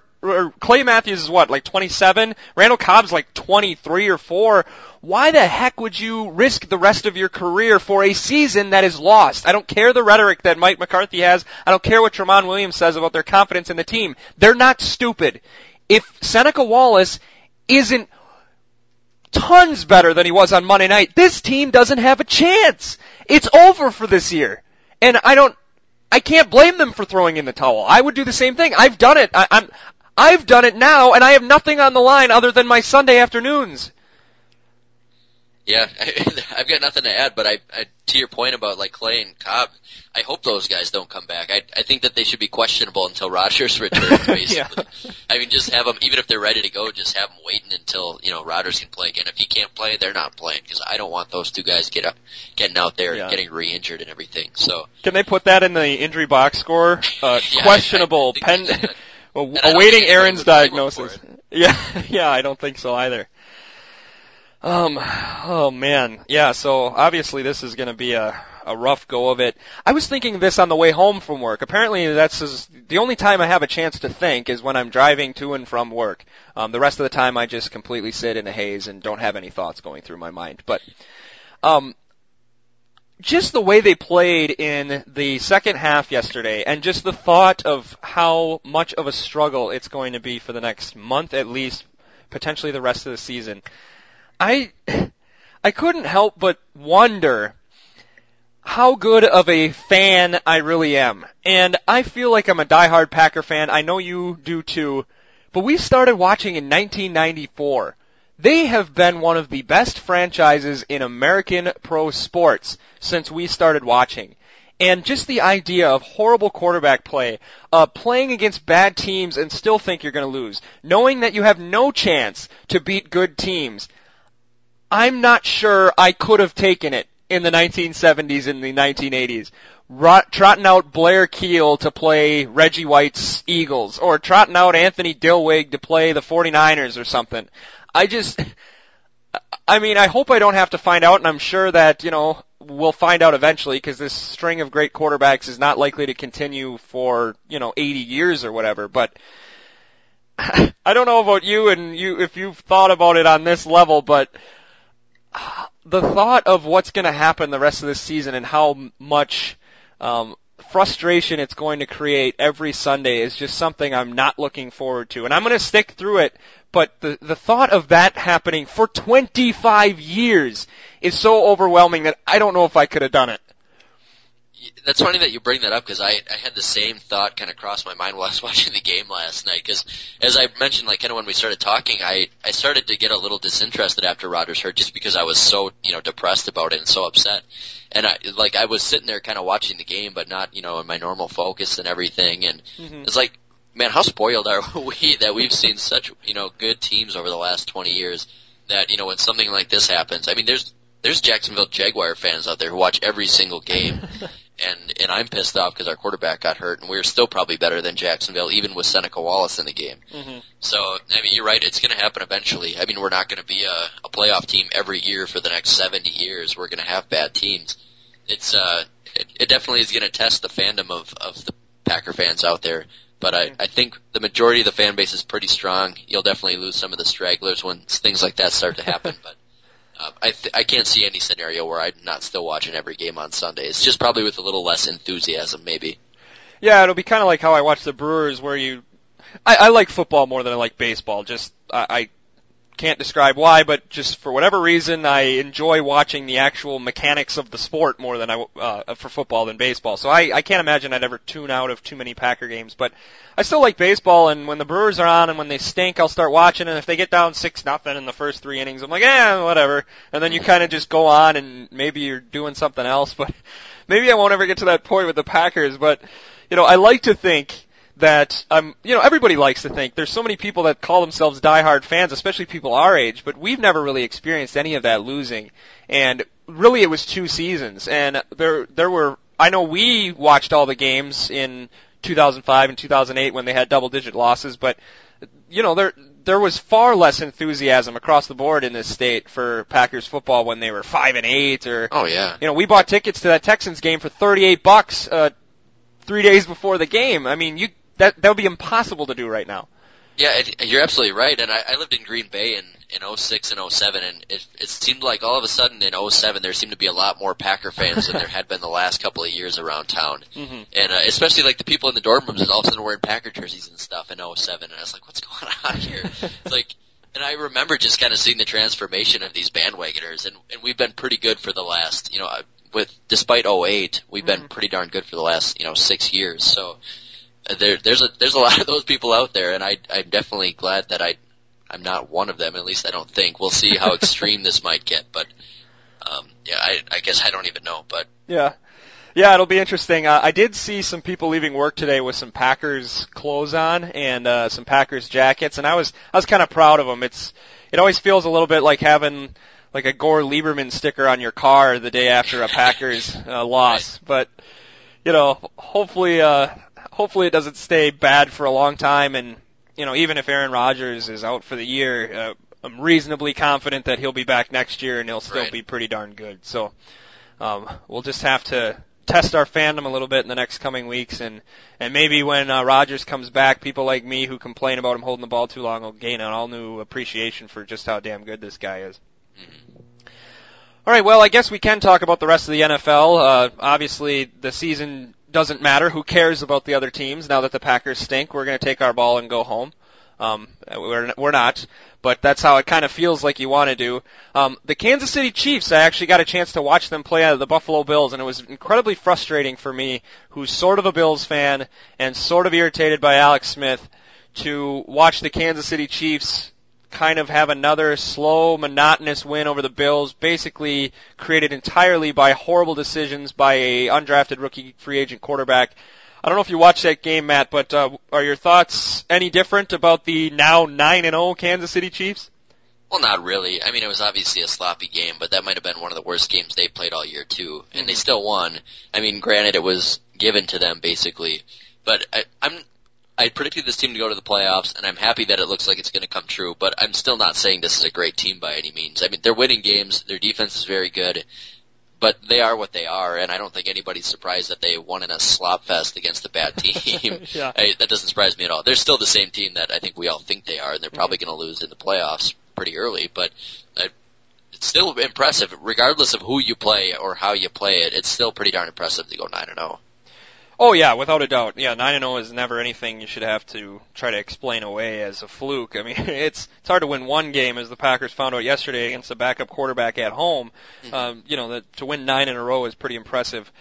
Clay Matthews is what, like 27? Randall Cobb's like 23 or 4. Why the heck would you risk the rest of your career for a season that is lost? I don't care the rhetoric that Mike McCarthy has. I don't care what Tramon Williams says about their confidence in the team. They're not stupid. If Seneca Wallace isn't tons better than he was on Monday night, this team doesn't have a chance. It's over for this year. And I can't blame them for throwing in the towel. I would do the same thing. I've done it. I've done it now, and I have nothing on the line other than my Sunday afternoons. Yeah, I've got nothing to add, but I to your point about like Clay and Cobb, I hope those guys don't come back. I think that they should be questionable until Rodgers returns, basically. Yeah. I mean, just have them, even if they're ready to go, just have them waiting until, you know, Rodgers can play again. If he can't play, they're not playing, because I don't want those two guys getting out there and getting re-injured and everything. So can they put that in the injury box score? Yeah, questionable, awaiting Aaron's diagnosis. Yeah, I don't think so either. Oh man. Yeah, so obviously this is going to be a rough go of it. I was thinking this on the way home from work. Apparently that's the only time I have a chance to think is when I'm driving to and from work. The rest of the time I just completely sit in a haze and don't have any thoughts going through my mind. But, just the way they played in the second half yesterday and just the thought of how much of a struggle it's going to be for the next month at least, potentially the rest of the season. I couldn't help but wonder how good of a fan I really am. And I feel like I'm a diehard Packer fan. I know you do too. But we started watching in 1994. They have been one of the best franchises in American pro sports since we started watching. And just the idea of horrible quarterback play, playing against bad teams and still think you're going to lose, knowing that you have no chance to beat good teams, I'm not sure I could have taken it in the 1970s and the 1980s. Trotting out Blair Keel to play Reggie White's Eagles, or trotting out Anthony Dillwig to play the 49ers or something. I hope I don't have to find out, and I'm sure that, you know, we'll find out eventually, because this string of great quarterbacks is not likely to continue for, you know, 80 years or whatever, but I don't know about you and you, if you've thought about it on this level, but the thought of what's going to happen the rest of this season and how much frustration it's going to create every Sunday is just something I'm not looking forward to. And I'm going to stick through it, but the thought of that happening for 25 years is so overwhelming that I don't know if I could have done it. That's funny that you bring that up, because I had the same thought kind of cross my mind while I was watching the game last night, because as I mentioned, like kind of when we started talking, I started to get a little disinterested after Rodgers hurt, just because I was so, you know, depressed about it and so upset. And I was sitting there kind of watching the game, but not, you know, in my normal focus and everything. And It's like, man, how spoiled are we that we've seen such, you know, good teams over the last 20 years that, you know, when something like this happens, I mean, there's Jacksonville Jaguar fans out there who watch every single game, and I'm pissed off because our quarterback got hurt, and we're still probably better than Jacksonville, even with Seneca Wallace in the game. Mm-hmm. So, I mean, you're right, it's going to happen eventually. I mean, we're not going to be a playoff team every year for the next 70 years. We're going to have bad teams. It's it definitely is going to test the fandom of the Packer fans out there, but I think the majority of the fan base is pretty strong. You'll definitely lose some of the stragglers when things like that start to happen, but I can't see any scenario where I'm not still watching every game on Sundays, just probably with a little less enthusiasm, maybe. Yeah, it'll be kind of like how I watch the Brewers, where I like football more than I like baseball. Just I can't describe why, but just for whatever reason, I enjoy watching the actual mechanics of the sport more than for football than baseball. So I can't imagine I'd ever tune out of too many Packer games, but I still like baseball, and when the Brewers are on and when they stink, I'll start watching, and if they get down 6-0 in the first three innings, I'm like, whatever. And then you kind of just go on, and maybe you're doing something else, but maybe I won't ever get to that point with the Packers, but, you know, I like to think that everybody likes to think. There's so many people that call themselves diehard fans, especially people our age, but we've never really experienced any of that losing. And really it was two seasons, and there were, I know we watched all the games in 2005 and 2008 when they had double-digit losses, but you know, there was far less enthusiasm across the board in this state for Packers football when they were 5-8 or, oh yeah, you know, we bought tickets to that Texans game for $38 3 days before the game. I mean, that would be impossible to do right now. Yeah, and you're absolutely right. And I lived in Green Bay in 06 and 07, and it seemed like all of a sudden in 07 there seemed to be a lot more Packer fans than there had been the last couple of years around town. Mm-hmm. And especially like the people in the dorm rooms all of a sudden wearing Packer jerseys and stuff in 07, and I was like, what's going on here? It's like, and I remember just kind of seeing the transformation of these bandwagoners, and we've been pretty good for the last, you know, despite 08, we've been pretty darn good for the last, you know, 6 years. So there's a lot of those people out there, and I'm definitely glad that I'm not one of them. At least I don't think. We'll see how extreme this might get, but yeah, I guess I don't even know. But yeah, it'll be interesting. I did see some people leaving work today with some Packers clothes on and some Packers jackets, and I was kind of proud of them. It always feels a little bit like having like a Gore Lieberman sticker on your car the day after a Packers loss, right. But you know, hopefully it doesn't stay bad for a long time, and you know, even if Aaron Rodgers is out for the year, I'm reasonably confident that he'll be back next year and he'll still be pretty darn good. So we'll just have to test our fandom a little bit in the next coming weeks, and maybe when Rodgers comes back, people like me who complain about him holding the ball too long will gain an all new appreciation for just how damn good this guy is. All right, well, I guess we can talk about the rest of the NFL. Obviously, the season doesn't matter. Who cares about the other teams? Now that the Packers stink, we're going to take our ball and go home. We're not, but that's how it kind of feels like you want to do. The Kansas City Chiefs, I actually got a chance to watch them play out of the Buffalo Bills, and it was incredibly frustrating for me, who's sort of a Bills fan and sort of irritated by Alex Smith, to watch the Kansas City Chiefs kind of have another slow, monotonous win over the Bills, basically created entirely by horrible decisions by a undrafted rookie free agent quarterback. I don't know if you watched that game, Matt, but are your thoughts any different about the now 9-0 Kansas City Chiefs? Well, not really. I mean, it was obviously a sloppy game, but that might have been one of the worst games they played all year, too, and they still won. I mean, granted, it was given to them, basically, but I predicted this team to go to the playoffs, and I'm happy that it looks like it's going to come true, but I'm still not saying this is a great team by any means. I mean, they're winning games, their defense is very good, but they are what they are, and I don't think anybody's surprised that they won in a slop fest against a bad team. Yeah. That doesn't surprise me at all. They're still the same team that I think we all think they are, and they're probably going to lose in the playoffs pretty early, but it's still impressive. Regardless of who you play or how you play it, it's still pretty darn impressive to go 9-0. Oh, yeah, without a doubt. Yeah, 9-0 is never anything you should have to try to explain away as a fluke. I mean, it's hard to win one game, as the Packers found out yesterday against a backup quarterback at home. You know, to win 9 in a row is pretty impressive.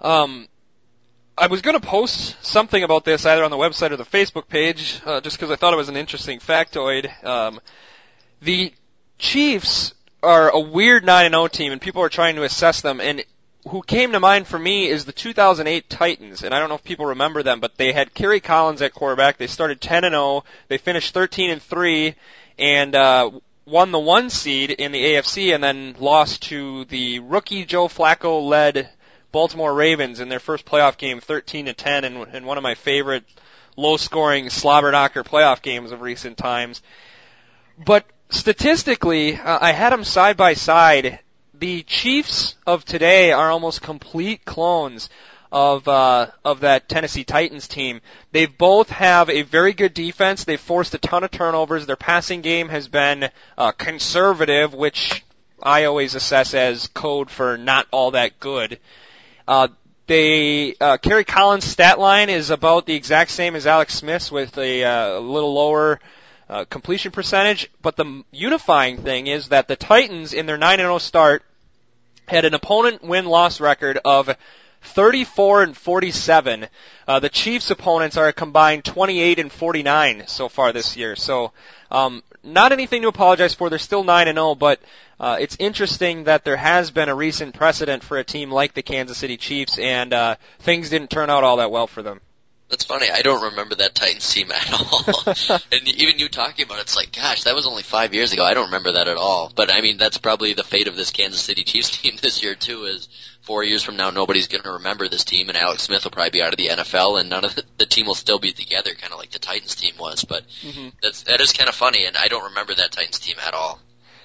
I was going to post something about this either on the website or the Facebook page, just because I thought it was an interesting factoid. The Chiefs are a weird 9-0 team, and people are trying to assess them, and who came to mind for me is the 2008 Titans, and I don't know if people remember them, but they had Kerry Collins at quarterback. They started 10-0, they finished 13-3, and won the 1 seed in the AFC, and then lost to the rookie Joe Flacco-led Baltimore Ravens in their first playoff game, 13-10, and one of my favorite low-scoring slobber-knocker playoff games of recent times. But statistically, I had them side by side. The Chiefs of today are almost complete clones of that Tennessee Titans team. They both have a very good defense. They've forced a ton of turnovers. Their passing game has been conservative, which I always assess as code for not all that good. Kerry Collins' stat line is about the exact same as Alex Smith's, with a little lower completion percentage, but the unifying thing is that the Titans, in their 9-0 start, had an opponent win-loss record of 34-47. The Chiefs' opponents are a combined 28-49 so far this year. So, not anything to apologize for. They're still 9-0, but it's interesting that there has been a recent precedent for a team like the Kansas City Chiefs, and things didn't turn out all that well for them. That's funny. I don't remember that Titans team at all. And even you talking about it, it's like, gosh, that was only 5 years ago. I don't remember that at all. But, I mean, that's probably the fate of this Kansas City Chiefs team this year, too, is 4 years from now nobody's going to remember this team, and Alex Smith will probably be out of the NFL, and none of the team will still be together, kind of like the Titans team was. But that is kind of funny, and I don't remember that Titans team at all.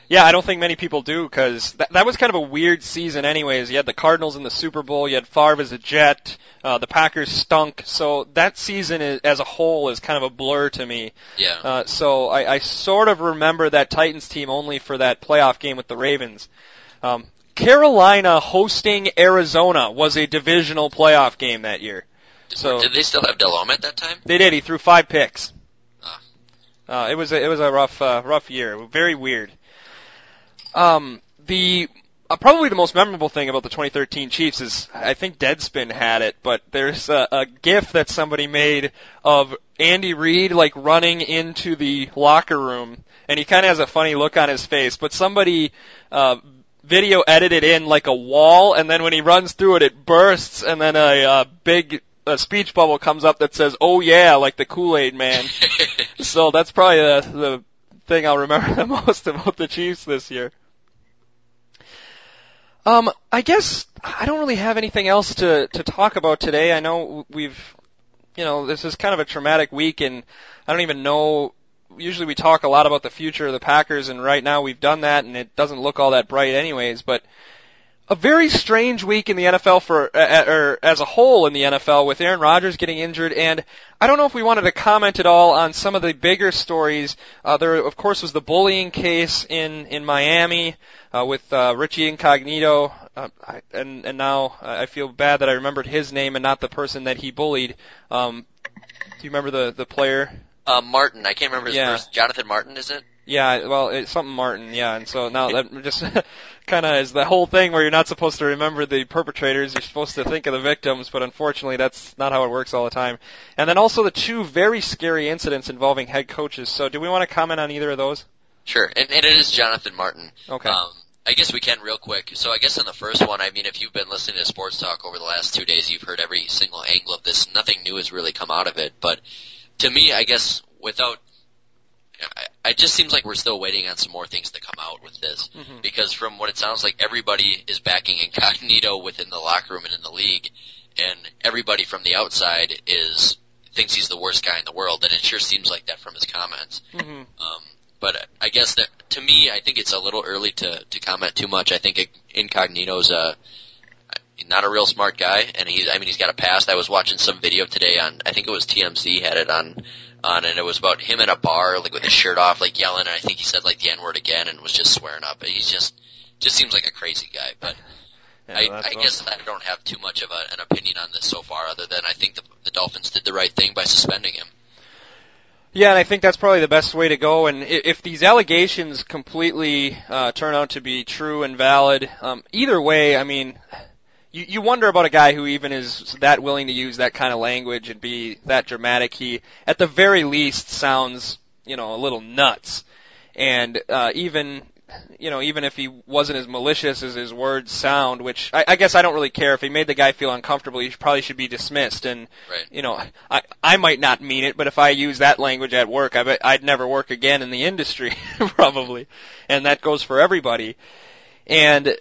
Yeah, I don't think many people do, because that was kind of a weird season anyways. You had the Cardinals in the Super Bowl. You had Favre as a Jet. The Packers stunk. So that season as a whole is kind of a blur to me. Yeah. So I sort of remember that Titans team only for that playoff game with the Ravens. Carolina hosting Arizona was a divisional playoff game that year. So did they still have Delhomme at that time? They did. He threw 5 picks. It was a rough year. Very weird. Probably the most memorable thing about the 2013 Chiefs is, I think Deadspin had it, but there's a GIF that somebody made of Andy Reid, like, running into the locker room, and he kind of has a funny look on his face, but somebody, video edited in, like, a wall, and then when he runs through it, it bursts, and then a speech bubble comes up that says, "Oh yeah," like the Kool-Aid man. So that's probably the thing I'll remember the most about the Chiefs this year. I guess I don't really have anything else to talk about today. I know this is kind of a traumatic week, and I don't even know. Usually we talk a lot about the future of the Packers, and right now we've done that, and it doesn't look all that bright anyways, but a very strange week in the NFL or as a whole in the NFL, with Aaron Rodgers getting injured, and I don't know if we wanted to comment at all on some of the bigger stories. There, of course, was the bullying case in Miami with Richie Incognito, and now I feel bad that I remembered his name and not the person that he bullied. Do you remember the player? Martin. I can't remember his first. Jonathan Martin, is it? Yeah, well, it's something Martin, yeah, and so now that just kind of is the whole thing where you're not supposed to remember the perpetrators, you're supposed to think of the victims, but unfortunately that's not how it works all the time. And then also the 2 very scary incidents involving head coaches, so do we want to comment on either of those? Sure, and it is Jonathan Martin. Okay. I guess we can real quick. So I guess on the first one, I mean, if you've been listening to Sports Talk over the last 2 days, you've heard every single angle of this. Nothing new has really come out of it, but to me, I guess it just seems like we're still waiting on some more things to come out with this, because from what it sounds like, everybody is backing Incognito within the locker room and in the league, and everybody from the outside thinks he's the worst guy in the world, and it sure seems like that from his comments. But I guess that, to me, I think it's a little early to comment too much. I think Incognito's not a real smart guy, and he's got a past. I was watching some video today on, I think it was TMZ had it on, and it was about him at a bar, like, with his shirt off, like, yelling, and I think he said, like, the N-word again and was just swearing up. He's just seems like a crazy guy, but yeah, I guess I don't have too much of an opinion on this so far, other than I think the Dolphins did the right thing by suspending him. Yeah, and I think that's probably the best way to go, and if these allegations completely turn out to be true and valid, either way, I mean, you wonder about a guy who even is that willing to use that kind of language and be that dramatic. He, at the very least, sounds, a little nuts. And even if he wasn't as malicious as his words sound, which I guess I don't really care. If he made the guy feel uncomfortable, he probably should be dismissed. And, right. I might not mean it, but if I use that language at work, I bet I'd never work again in the industry, probably. And that goes for everybody. And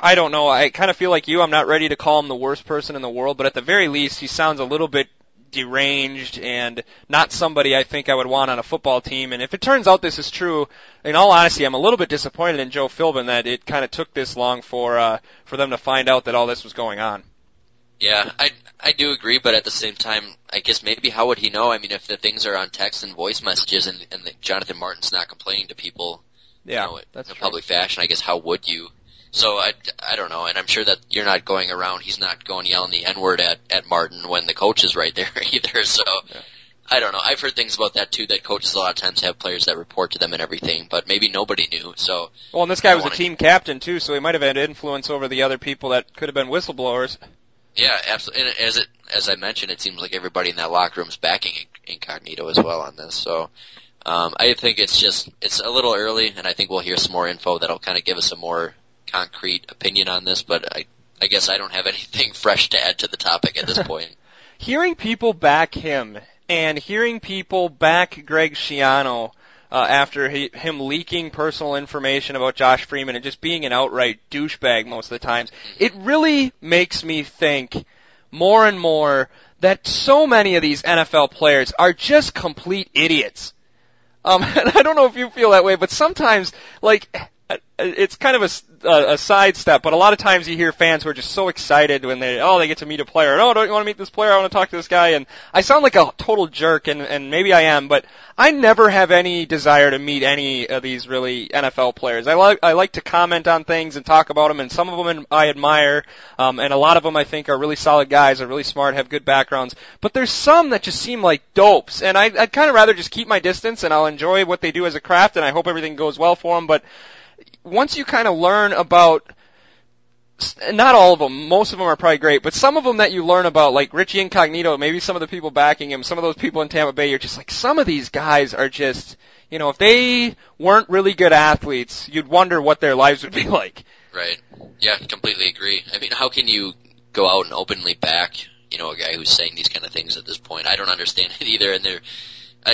I don't know. I kind of feel like you. I'm not ready to call him the worst person in the world, but at the very least, he sounds a little bit deranged and not somebody I think I would want on a football team. And if it turns out this is true, in all honesty, I'm a little bit disappointed in Joe Philbin that it kind of took this long for them to find out that all this was going on. Yeah, I do agree, but at the same time, I guess maybe how would he know? I mean, if the things are on text and voice messages and Jonathan Martin's not complaining to people, that's in a public fashion, I guess how would you? So I don't know, and I'm sure that you're not going around. He's not going yelling the N-word at Martin when the coach is right there either. So I don't know. I've heard things about that too, that coaches a lot of times have players that report to them and everything, but maybe nobody knew. So well, and this guy was a team captain too, so he might have had influence over the other people that could have been whistleblowers. Yeah, absolutely. And as I mentioned, it seems like everybody in that locker room is backing Incognito as well on this. So I think it's a little early, and I think we'll hear some more info that'll kind of give us some more concrete opinion on this, but I guess I don't have anything fresh to add to the topic at this point. hearing people back him and hearing people back Greg Schiano after him leaking personal information about Josh Freeman and just being an outright douchebag most of the times, it really makes me think more and more that so many of these NFL players are just complete idiots. And I don't know if you feel that way, but sometimes, like, it's kind of a sidestep, but a lot of times you hear fans who are just so excited when they get to meet a player, and, oh, don't you want to meet this player? I want to talk to this guy. And I sound like a total jerk, and maybe I am, but I never have any desire to meet any of these really NFL players. I like to comment on things and talk about them, and some of them I admire, and a lot of them I think are really solid guys, are really smart, have good backgrounds, but there's some that just seem like dopes, and I'd kind of rather just keep my distance, and I'll enjoy what they do as a craft, and I hope everything goes well for them, but once you kind of learn about, not all of them, most of them are probably great, but some of them that you learn about, like Richie Incognito, maybe some of the people backing him, some of those people in Tampa Bay, you're just like, some of these guys are just, you know, if they weren't really good athletes, you'd wonder what their lives would be like. Right. Yeah, completely agree. I mean, how can you go out and openly back, you know, a guy who's saying these kind of things at this point? I don't understand it either, and they're... I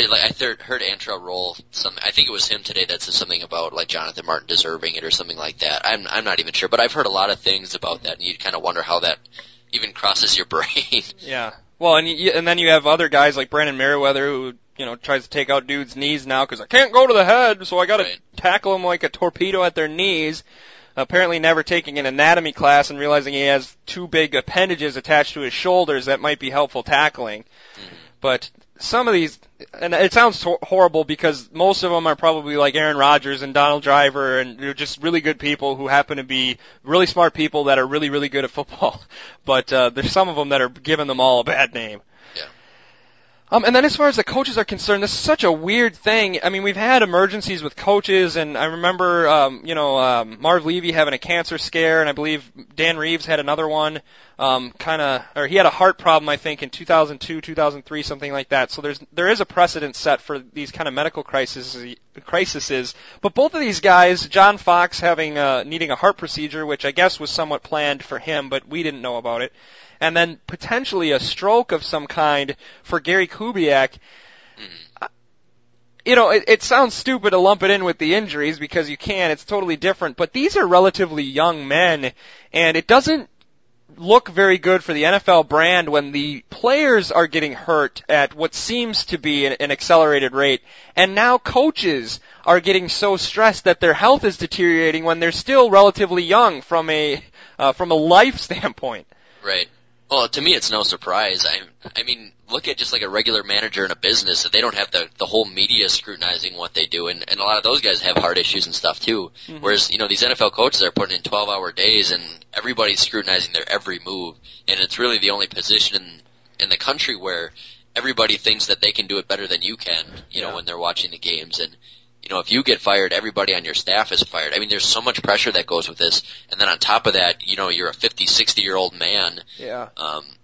heard Antrell Roll, I think it was him today that said something about like Jonathan Martin deserving it or something like that. I'm not even sure, but I've heard a lot of things about that, and you kind of wonder how that even crosses your brain. Yeah. Well, and then you have other guys like Brandon Merriweather who, you know, tries to take out dudes' knees now because I can't go to the head, so I got to tackle them like a torpedo at their knees. Apparently never taking an anatomy class and realizing he has two big appendages attached to his shoulders that might be helpful tackling. Mm-hmm. But some of these, and it sounds horrible because most of them are probably like Aaron Rodgers and Donald Driver, and they're just really good people who happen to be really smart people that are really, really good at football. But there's some of them that are giving them all a bad name. Yeah. And then as far as the coaches are concerned, this is such a weird thing. I mean, we've had emergencies with coaches, and I remember, Marv Levy having a cancer scare, and I believe Dan Reeves had another one. He had a heart problem, I think, in 2002, 2003, something like that. So there is a precedent set for these kind of medical crises. But both of these guys, John Fox needing a heart procedure, which I guess was somewhat planned for him, but we didn't know about it, and then potentially a stroke of some kind for Gary Kubiak. You know, it sounds stupid to lump it in with the injuries because you can. It's totally different. But these are relatively young men, and it doesn't look very good for the NFL brand when the players are getting hurt at what seems to be an accelerated rate, and now coaches are getting so stressed that their health is deteriorating when they're still relatively young from a life standpoint. Right. Well, to me, it's no surprise. I mean, look at just like a regular manager in a business, that they don't have the whole media scrutinizing what they do, and a lot of those guys have heart issues and stuff too. Mm-hmm. Whereas, you know, these NFL coaches are putting in 12-hour days, and everybody's scrutinizing their every move, and it's really the only position in the country where everybody thinks that they can do it better than you can, you know, when they're watching the games. And, you know, if you get fired, everybody on your staff is fired. I mean, there's so much pressure that goes with this. And then on top of that, you know, you're a 50, 60-year-old man. Yeah.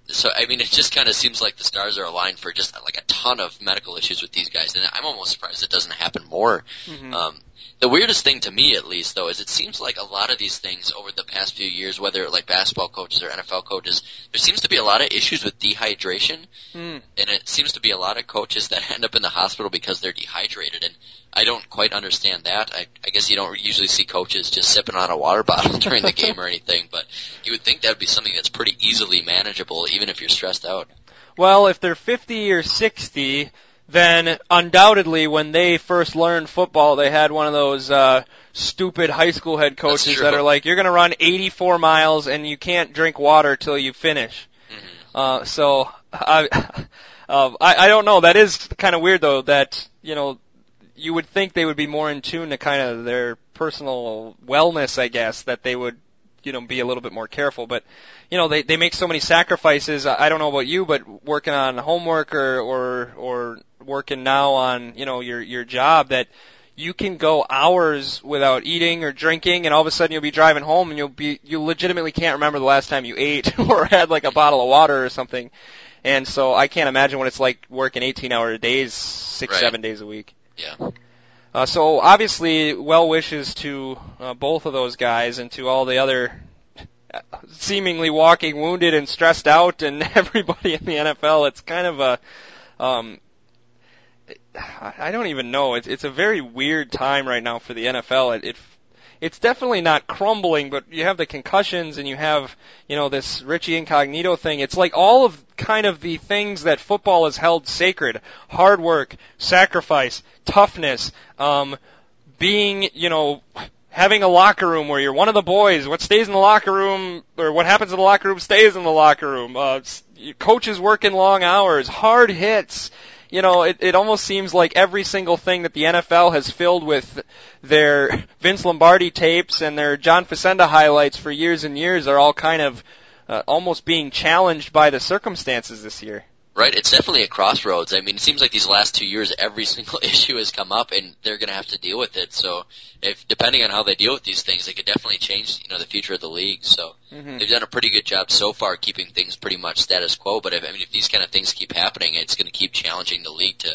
So, I mean, it just kind of seems like the stars are aligned for just like a ton of medical issues with these guys. And I'm almost surprised it doesn't happen more. Mm-hmm. The weirdest thing to me, at least, though, is it seems like a lot of these things over the past few years, whether like basketball coaches or NFL coaches, there seems to be a lot of issues with dehydration. Mm. And it seems to be a lot of coaches that end up in the hospital because they're dehydrated. And I don't quite understand that. I guess you don't usually see coaches just sipping on a water bottle during the game or anything, but you would think that would be something that's pretty easily manageable, even if you're stressed out. Well, if they're 50 or 60, then undoubtedly when they first learned football, they had one of those stupid high school head coaches that are like, you're going to run 84 miles and you can't drink water till you finish. Mm-hmm. So I don't know. That is kind of weird, though, that, you know, you would think they would be more in tune to kind of their personal wellness, I guess, that they would, you know, be a little bit more careful. But, you know, they make so many sacrifices. I don't know about you, but working on homework or working now on, you know, your job, that you can go hours without eating or drinking, and all of a sudden you'll be driving home and you legitimately can't remember the last time you ate or had like a bottle of water or something. And so I can't imagine what it's like working 18-hour days, 7 days a week. Yeah. So obviously, well wishes to both of those guys and to all the other seemingly walking wounded and stressed out, and everybody in the NFL. It's kind of a, I don't even know. It's a very weird time right now for the NFL. It's definitely not crumbling, but you have the concussions and you have, this Richie Incognito thing. It's like all of kind of the things that football has held sacred: hard work, sacrifice, toughness, being, having a locker room where you're one of the boys. What stays in the locker room, or what happens in the locker room, stays in the locker room. Coaches working long hours, hard hits. It almost seems like every single thing that the NFL has filled with their Vince Lombardi tapes and their John Facenda highlights for years and years are all kind of almost being challenged by the circumstances this year. Right, it's definitely a crossroads. I mean, it seems like these last 2 years, every single issue has come up, and they're going to have to deal with it. So, depending on how they deal with these things, it could definitely change, the future of the league. So, They've done a pretty good job so far keeping things pretty much status quo. But if these kind of things keep happening, it's going to keep challenging the league to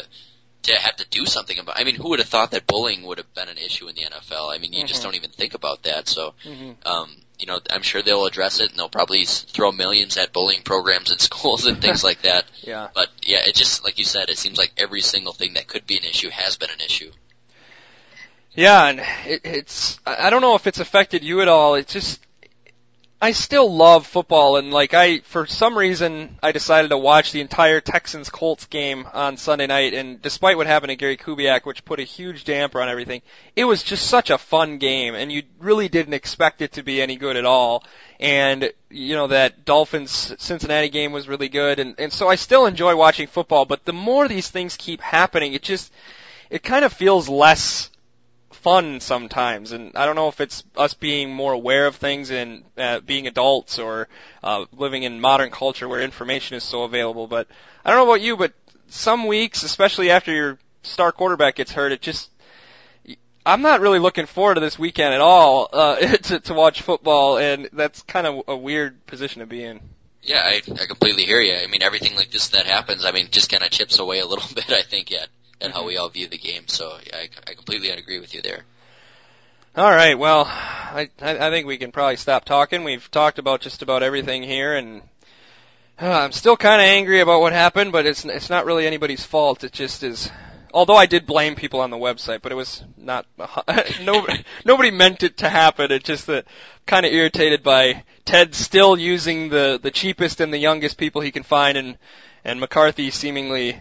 have to do something about. Who would have thought that bullying would have been an issue in the NFL? You just don't even think about that. So, I'm sure they'll address it, and they'll probably throw millions at bullying programs in schools and things like that. Yeah. But, it just, like you said, it seems like every single thing that could be an issue has been an issue. Yeah, and it's, I don't know if it's affected you at all. It's just, I still love football, and for some reason, I decided to watch the entire Texans-Colts game on Sunday night, and despite what happened to Gary Kubiak, which put a huge damper on everything, it was just such a fun game, and you really didn't expect it to be any good at all. And, that Dolphins-Cincinnati game was really good, and so I still enjoy watching football, but the more these things keep happening, it kind of feels less fun sometimes, and I don't know if it's us being more aware of things and being adults, or living in modern culture where information is so available. But I don't know about you, but some weeks, especially after your star quarterback gets hurt, I'm not really looking forward to this weekend at all to watch football, and that's kind of a weird position to be in. Yeah, I completely hear you. Everything like this that happens, just kind of chips away a little bit, I think, at how we all view the game. So I completely agree with you there. All right, well, I think we can probably stop talking. We've talked about just about everything here, and I'm still kind of angry about what happened, but it's not really anybody's fault. It just is. Although I did blame people on the website, but it was not nobody meant it to happen. It's just that kind of irritated by Ted still using the cheapest and the youngest people he can find, and McCarthy seemingly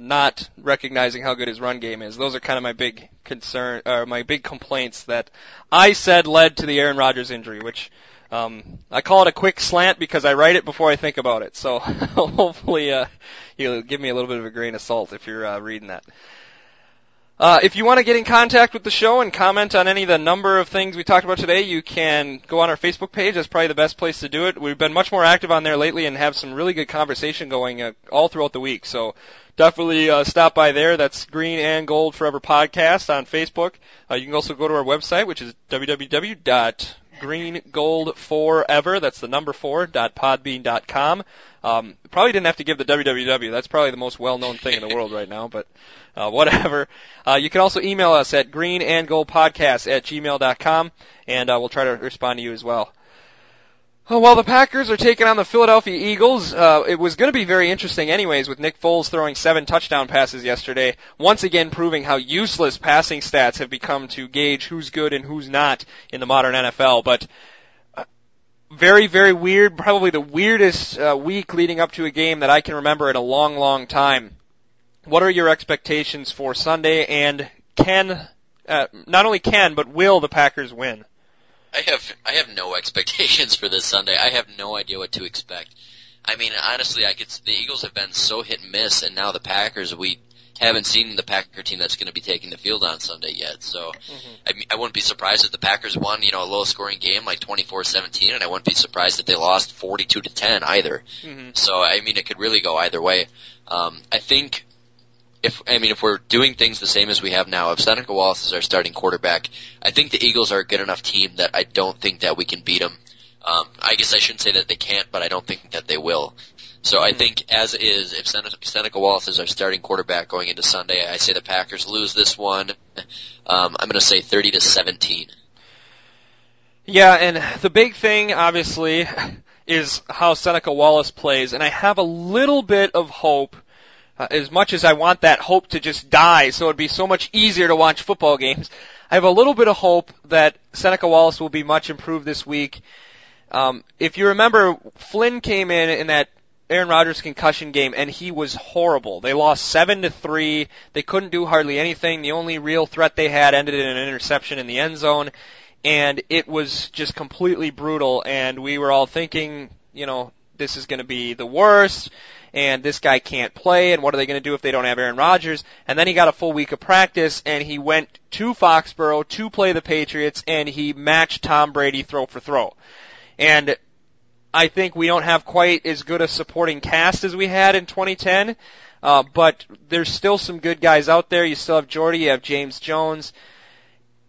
not recognizing how good his run game is. Those are kind of my big concern, or my big complaints that I said led to the Aaron Rodgers injury, which I call it a quick slant because I write it before I think about it. So hopefully you'll give me a little bit of a grain of salt if you're reading that. If you want to get in contact with the show and comment on any of the number of things we talked about today, you can go on our Facebook page. That's probably the best place to do it. We've been much more active on there lately and have some really good conversation going all throughout the week. So definitely stop by there. That's Green and Gold Forever Podcast on Facebook. You can also go to our website, which is www.greengoldforever, that's the number 4.podbean.com. Probably didn't have to give the www. That's probably the most well-known thing in the world right now, but whatever. You can also email us at greenandgoldpodcast@gmail.com, and we'll try to respond to you as well. Well, the Packers are taking on the Philadelphia Eagles. It was going to be very interesting anyways, with Nick Foles throwing 7 touchdown passes yesterday, once again proving how useless passing stats have become to gauge who's good and who's not in the modern NFL. But very, very weird, probably the weirdest week leading up to a game that I can remember in a long, long time. What are your expectations for Sunday, and not only will the Packers win? I have no expectations for this Sunday. I have no idea what to expect. Honestly, the Eagles have been so hit and miss, and now the Packers, we haven't seen the Packer team that's going to be taking the field on Sunday yet. So I wouldn't be surprised if the Packers won, a low-scoring game like 24-17, and I wouldn't be surprised if they lost 42-10 either. So, it could really go either way. I think if we're doing things the same as we have now, if Seneca Wallace is our starting quarterback, I think the Eagles are a good enough team that I don't think that we can beat them. I guess I shouldn't say that they can't, but I don't think that they will. So I think, as is, if Seneca Wallace is our starting quarterback going into Sunday, I say the Packers lose this one. I'm going to say 30-17. Yeah, and the big thing, obviously, is how Seneca Wallace plays. And I have a little bit of hope, as much as I want that hope to just die, so it would be so much easier to watch football games. I have a little bit of hope that Seneca Wallace will be much improved this week. If you remember, Flynn came in that Aaron Rodgers concussion game, and he was horrible. They lost 7-3. They couldn't do hardly anything. The only real threat they had ended in an interception in the end zone, and it was just completely brutal. And we were all thinking, you know, this is going to be the worst, and this guy can't play, and what are they going to do if they don't have Aaron Rodgers? And then he got a full week of practice, and he went to Foxborough to play the Patriots, and he matched Tom Brady throw for throw. And I think we don't have quite as good a supporting cast as we had in 2010, but there's still some good guys out there. You still have Jordy, you have James Jones.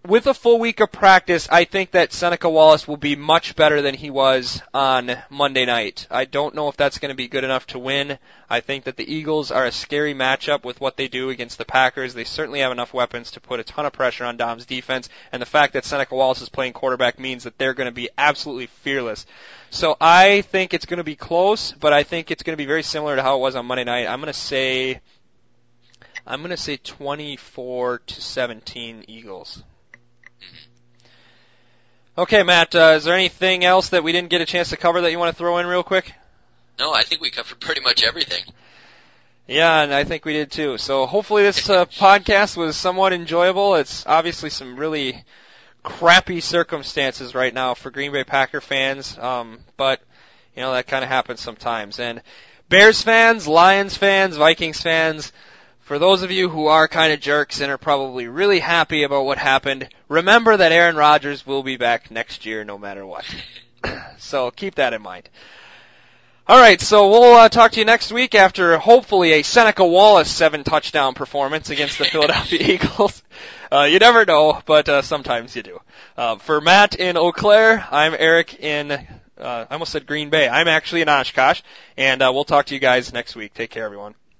With a full week of practice, I think that Seneca Wallace will be much better than he was on Monday night. I don't know if that's going to be good enough to win. I think that the Eagles are a scary matchup with what they do against the Packers. They certainly have enough weapons to put a ton of pressure on Dom's defense, and the fact that Seneca Wallace is playing quarterback means that they're going to be absolutely fearless. So I think it's going to be close, but I think it's going to be very similar to how it was on Monday night. I'm going to say 24-17 Eagles. Okay, Matt, is there anything else that we didn't get a chance to cover that you want to throw in real quick? No, I think we covered pretty much everything. Yeah, and I think we did too. So hopefully this podcast was somewhat enjoyable. It's obviously some really crappy circumstances right now for Green Bay Packer fans, but you know that kind of happens sometimes. And Bears fans, Lions fans, Vikings fans, for those of you who are kind of jerks and are probably really happy about what happened, remember that Aaron Rodgers will be back next year no matter what. So keep that in mind. All right, so we'll talk to you next week after hopefully a Seneca Wallace 7-touchdown performance against the Philadelphia Eagles. You never know, but sometimes you do. For Matt in Eau Claire, I'm Eric in, I almost said Green Bay. I'm actually in Oshkosh, and we'll talk to you guys next week. Take care, everyone.